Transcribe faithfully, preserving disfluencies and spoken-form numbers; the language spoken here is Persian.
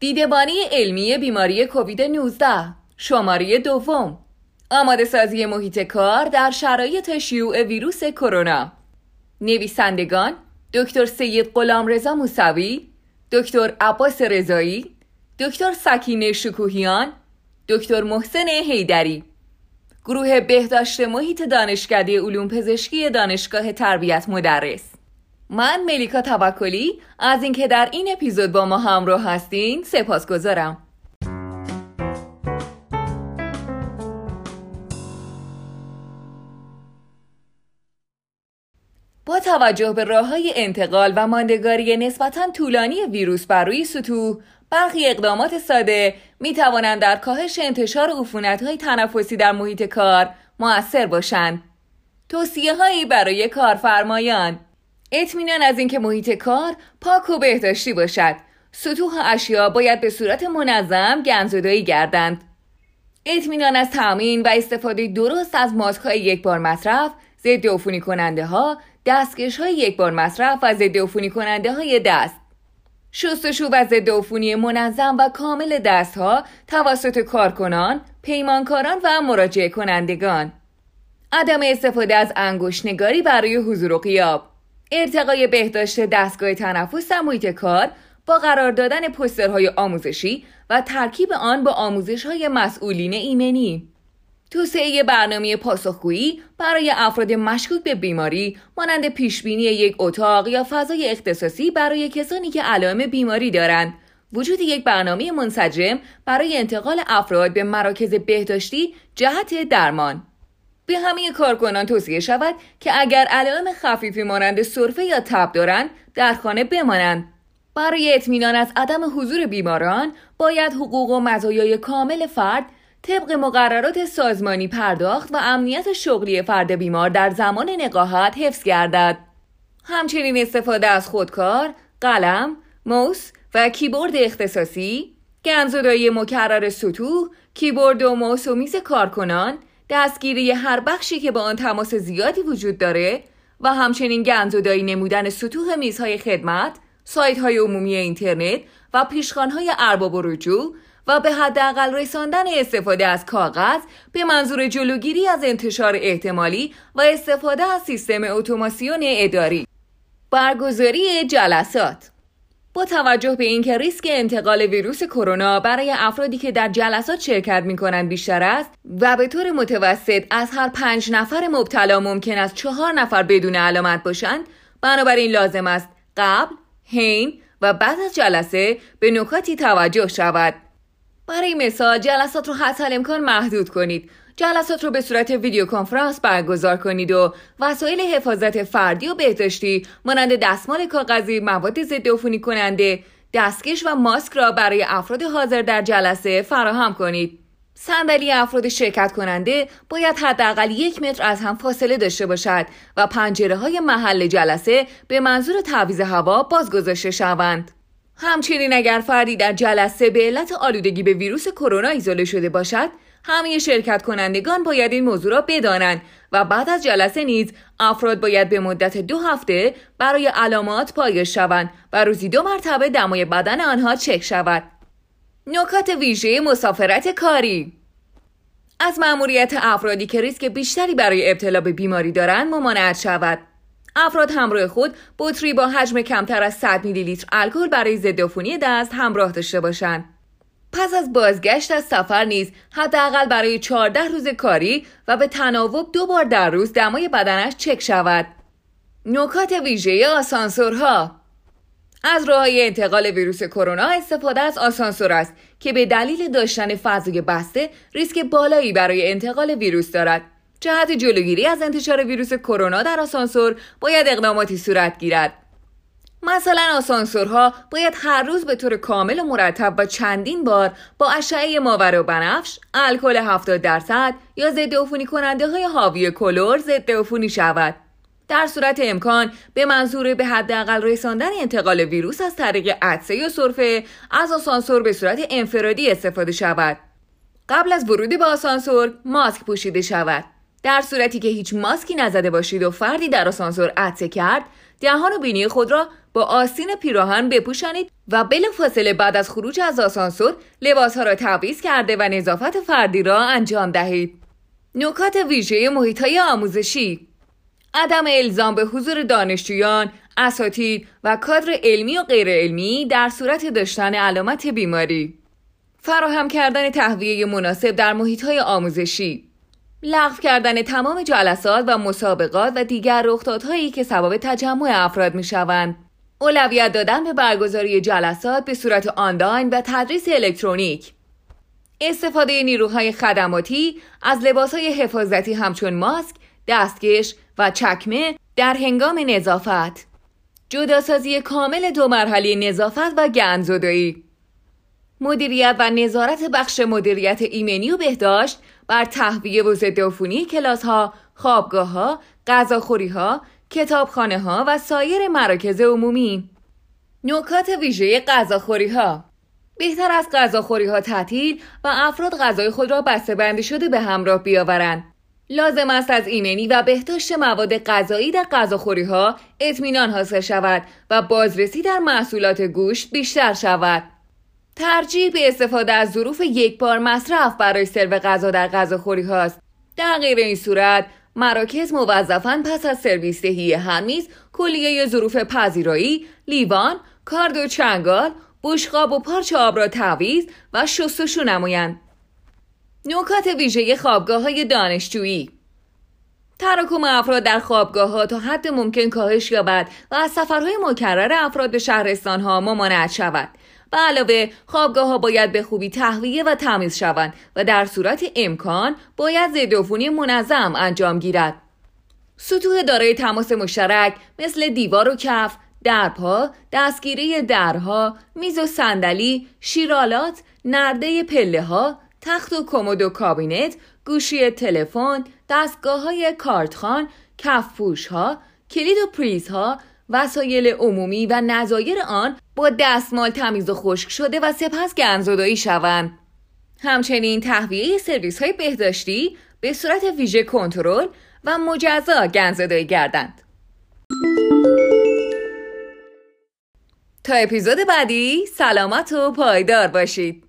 دیده‌بانی علمی بیماری کووید نوزده شماره دوم، آماده سازی محیط کار در شرایط شیوع ویروس کرونا. نویسندگان دکتر سید غلامرضا موسوی، دکتر عباس رضایی، دکتر سکینه شکوهیان، دکتر محسن حیدری. گروه بهداشت محیط دانشکده علوم پزشکی دانشگاه تربیت مدرس. من ملیکا توکلی از اینکه در این اپیزود با ما همراه هستین سپاسگزارم. با توجه به راه‌های انتقال و ماندگاری نسبتاً طولانی ویروس بر روی سطوح، برخی اقدامات ساده می توانند در کاهش انتشار عفونت‌های تنفسی در محیط کار مؤثر باشند. توصیه‌هایی برای کارفرمایان: اطمینان از اینکه محیط کار پاک و بهداشتی باشد. سطوح اشیا باید به صورت منظم گندزدایی گردند. اطمینان از تامین و استفاده درست از ماسک‌های یکبار مصرف، ضد عفونی کننده‌ها، دستکش‌های یکبار مصرف و ضد عفونی کننده‌های دست. شستشو و ضد عفونی منظم و کامل دستها توسط کارکنان، پیمانکاران و مراجعه کنندگان. عدم استفاده از انگشت نگاری برای حضور و غیاب. ارتقای بهداشت دستگاه تنفس در محیط کار با قرار دادن پوسترهای آموزشی و ترکیب آن با آموزش‌های مسئولین ایمنی. توسعه برنامه پاسخگویی برای افراد مشکوک به بیماری، مانند پیشبینی یک اتاق یا فضای اختصاصی برای کسانی که علائم بیماری دارند، وجود یک برنامه منسجم برای انتقال افراد به مراکز بهداشتی جهت درمان. به همه کارکنان توصیه شود که اگر علائم خفیفی مانند سرفه یا تب دارند، در خانه بمانند. برای اطمینان از عدم حضور بیماران، باید حقوق و مزایای کامل فرد طبق مقررات سازمانی پرداخت و امنیت شغلی فرد بیمار در زمان نقاهت حفظ گردد. همچنین استفاده از خودکار، قلم، موس و کیبورد اختصاصی، گندزدایی مکرر سطوح، کیبورد و موس و میز کارکنان، دستگیری هر بخشی که با آن تماس زیادی وجود داره و همچنین گندزدایی نمودن سطوح میزهای خدمت، سایت‌های عمومی اینترنت و پیشخوان‌های ارباب و رجوع، و به حداقل رساندن استفاده از کاغذ به منظور جلوگیری از انتشار احتمالی و استفاده از سیستم اتوماسیون اداری. برگزاری جلسات. با توجه به اینکه ریسک انتقال ویروس کرونا برای افرادی که در جلسات شرکت می‌کنند بیشتر است و به طور متوسط از هر پنج نفر مبتلا ممکن است چهار نفر بدون علامت باشند، بنابراین لازم است قبل، حین و بعد از جلسه به نکاتی توجه شود. برای مثال جلسات رو حتی امکان محدود کنید. جلسات رو به صورت ویدیو کنفرانس برگزار کنید و وسایل حفاظت فردی و بهداشتی مانند دستمال کاغذی، مواد ضد عفونی کننده، دستکش و ماسک را برای افراد حاضر در جلسه فراهم کنید. صندلی افراد شرکت کننده باید حداقل یک متر از هم فاصله داشته باشد و پنجره‌های محل جلسه به منظور تعویض هوا بازگذاشته شوند. همچنین اگر فردی در جلسه به علت آلودگی به ویروس کرونا ایزوله شده باشد، همه شرکت کنندگان باید این موضوع را بدانند و بعد از جلسه نیز افراد باید به مدت دو هفته برای علامات پایش شوند و روزی دو مرتبه دمای بدن آنها چک شود. نکات ویژه مسافرت کاری. از مأموریت افرادی که ریسک بیشتری برای ابتلا به بیماری دارند ممانعت شود. افراد همراه خود بطری با حجم کمتر از صد میلی لیتر الکل برای ضد عفونی دست همراه داشته باشند. پس از بازگشت از سفر نیز حداقل برای چهارده روز کاری و به تناوب دو بار در روز دمای بدنش چک شود. نکات ویژه آسانسورها. از راه‌های انتقال ویروس کرونا استفاده از آسانسور است که به دلیل داشتن فضای بسته ریسک بالایی برای انتقال ویروس دارد. جهت جلوگیری از انتشار ویروس کرونا در آسانسور باید اقداماتی صورت گیرد. مثلا آسانسورها باید هر روز به طور کامل و مرتب و چندین بار با اشعه ماورا بنفش، الکل هفتاد درصد یا ضد عفونی کننده های حاوی کلر ضد عفونی شود. در صورت امکان به منظور به حداقل رساندن انتقال ویروس از طریق عطسه یا سرفه از آسانسور به صورت انفرادی استفاده شود. قبل از ورود به آسانسور ماسک پوشیده شود. در صورتی که هیچ ماسکی نزده باشید و فردی در آسانسور عطسه کرد، دهان و بینی خود را با آستین پیراهن بپوشانید و بلافاصله بعد از خروج از آسانسور لباسها را تبعیض کرده و نظافت فردی را انجام دهید. نکات ویژه محیط‌های آموزشی: عدم الزام به حضور دانشجویان، اساتید و کادر علمی و غیر علمی در صورت داشتن علامت بیماری. فراهم کردن تهویه مناسب در محیط‌های آموزشی. لغو کردن تمام جلسات و مسابقات و دیگر رخدادهایی که سبب تجمع افراد می‌شوند. اولویت دادن به برگزاری جلسات به صورت آنلاین و تدریس الکترونیک. استفاده نیروهای خدماتی از لباس‌های حفاظتی همچون ماسک، دستکش و چکمه در هنگام نظافت. جداسازی کامل دو مرحله نظافت و گندزدایی. مدیریت و نظارت بخش مدیریت ایمنی و بهداشت بر تهویه و ضدعفونی کلاس‌ها، خوابگاه‌ها، غذاخوری‌ها، کتابخانه‌ها و سایر مراکز عمومی. نکات ویژه غذاخوری‌ها: بهتر از غذاخوری‌ها تعطیل و افراد غذای خود را بسته‌بندی شده به همراه بیاورند. لازم است از ایمنی و بهداشت مواد غذایی در غذاخوری‌ها اطمینان حاصل شود و بازرسی در محصولات گوشت بیشتر شود. ترجیح به استفاده از ظروف یک بار مصرف برای سرو غذا در غذاخوری هاست. در غیر این صورت، مراکز موظفاً پس از سرویس دهی هر میز کلیه ظروف پذیرایی، لیوان، کارد و چنگال، بشقاب و پارچه آب را تعویض و شستشو نمایند. نکات ویژه خوابگاه‌های دانشجویی: تراکم افراد در خوابگاه‌ها تا حد ممکن کاهش یابد و از سفرهای مکرر افراد به شهرستان‌ها ممانعت شود. به علاوه خوابگاه‌ها باید به خوبی تهویه و تمیز شوند و در صورت امکان باید ضدعفونی منظم انجام گیرد. سطوح دارای تماس مشترک مثل دیوار و کف، درپا، دستگیره درها، میز و صندلی، شیرالات، نرده پله‌ها، تخت و کمد و کابینت، گوشی تلفن، دستگاه‌های کارتخوان، کفپوش‌ها، کلید و پریزها، وسایل عمومی و نظایر آن با دستمال تمیز و خشک شده و سپس گندزدایی شوند. همچنین تهویه سرویس‌های بهداشتی به صورت ویژه کنترل و مجزا گندزدایی گردند. تا اپیزود بعدی سلامت و پایدار باشید.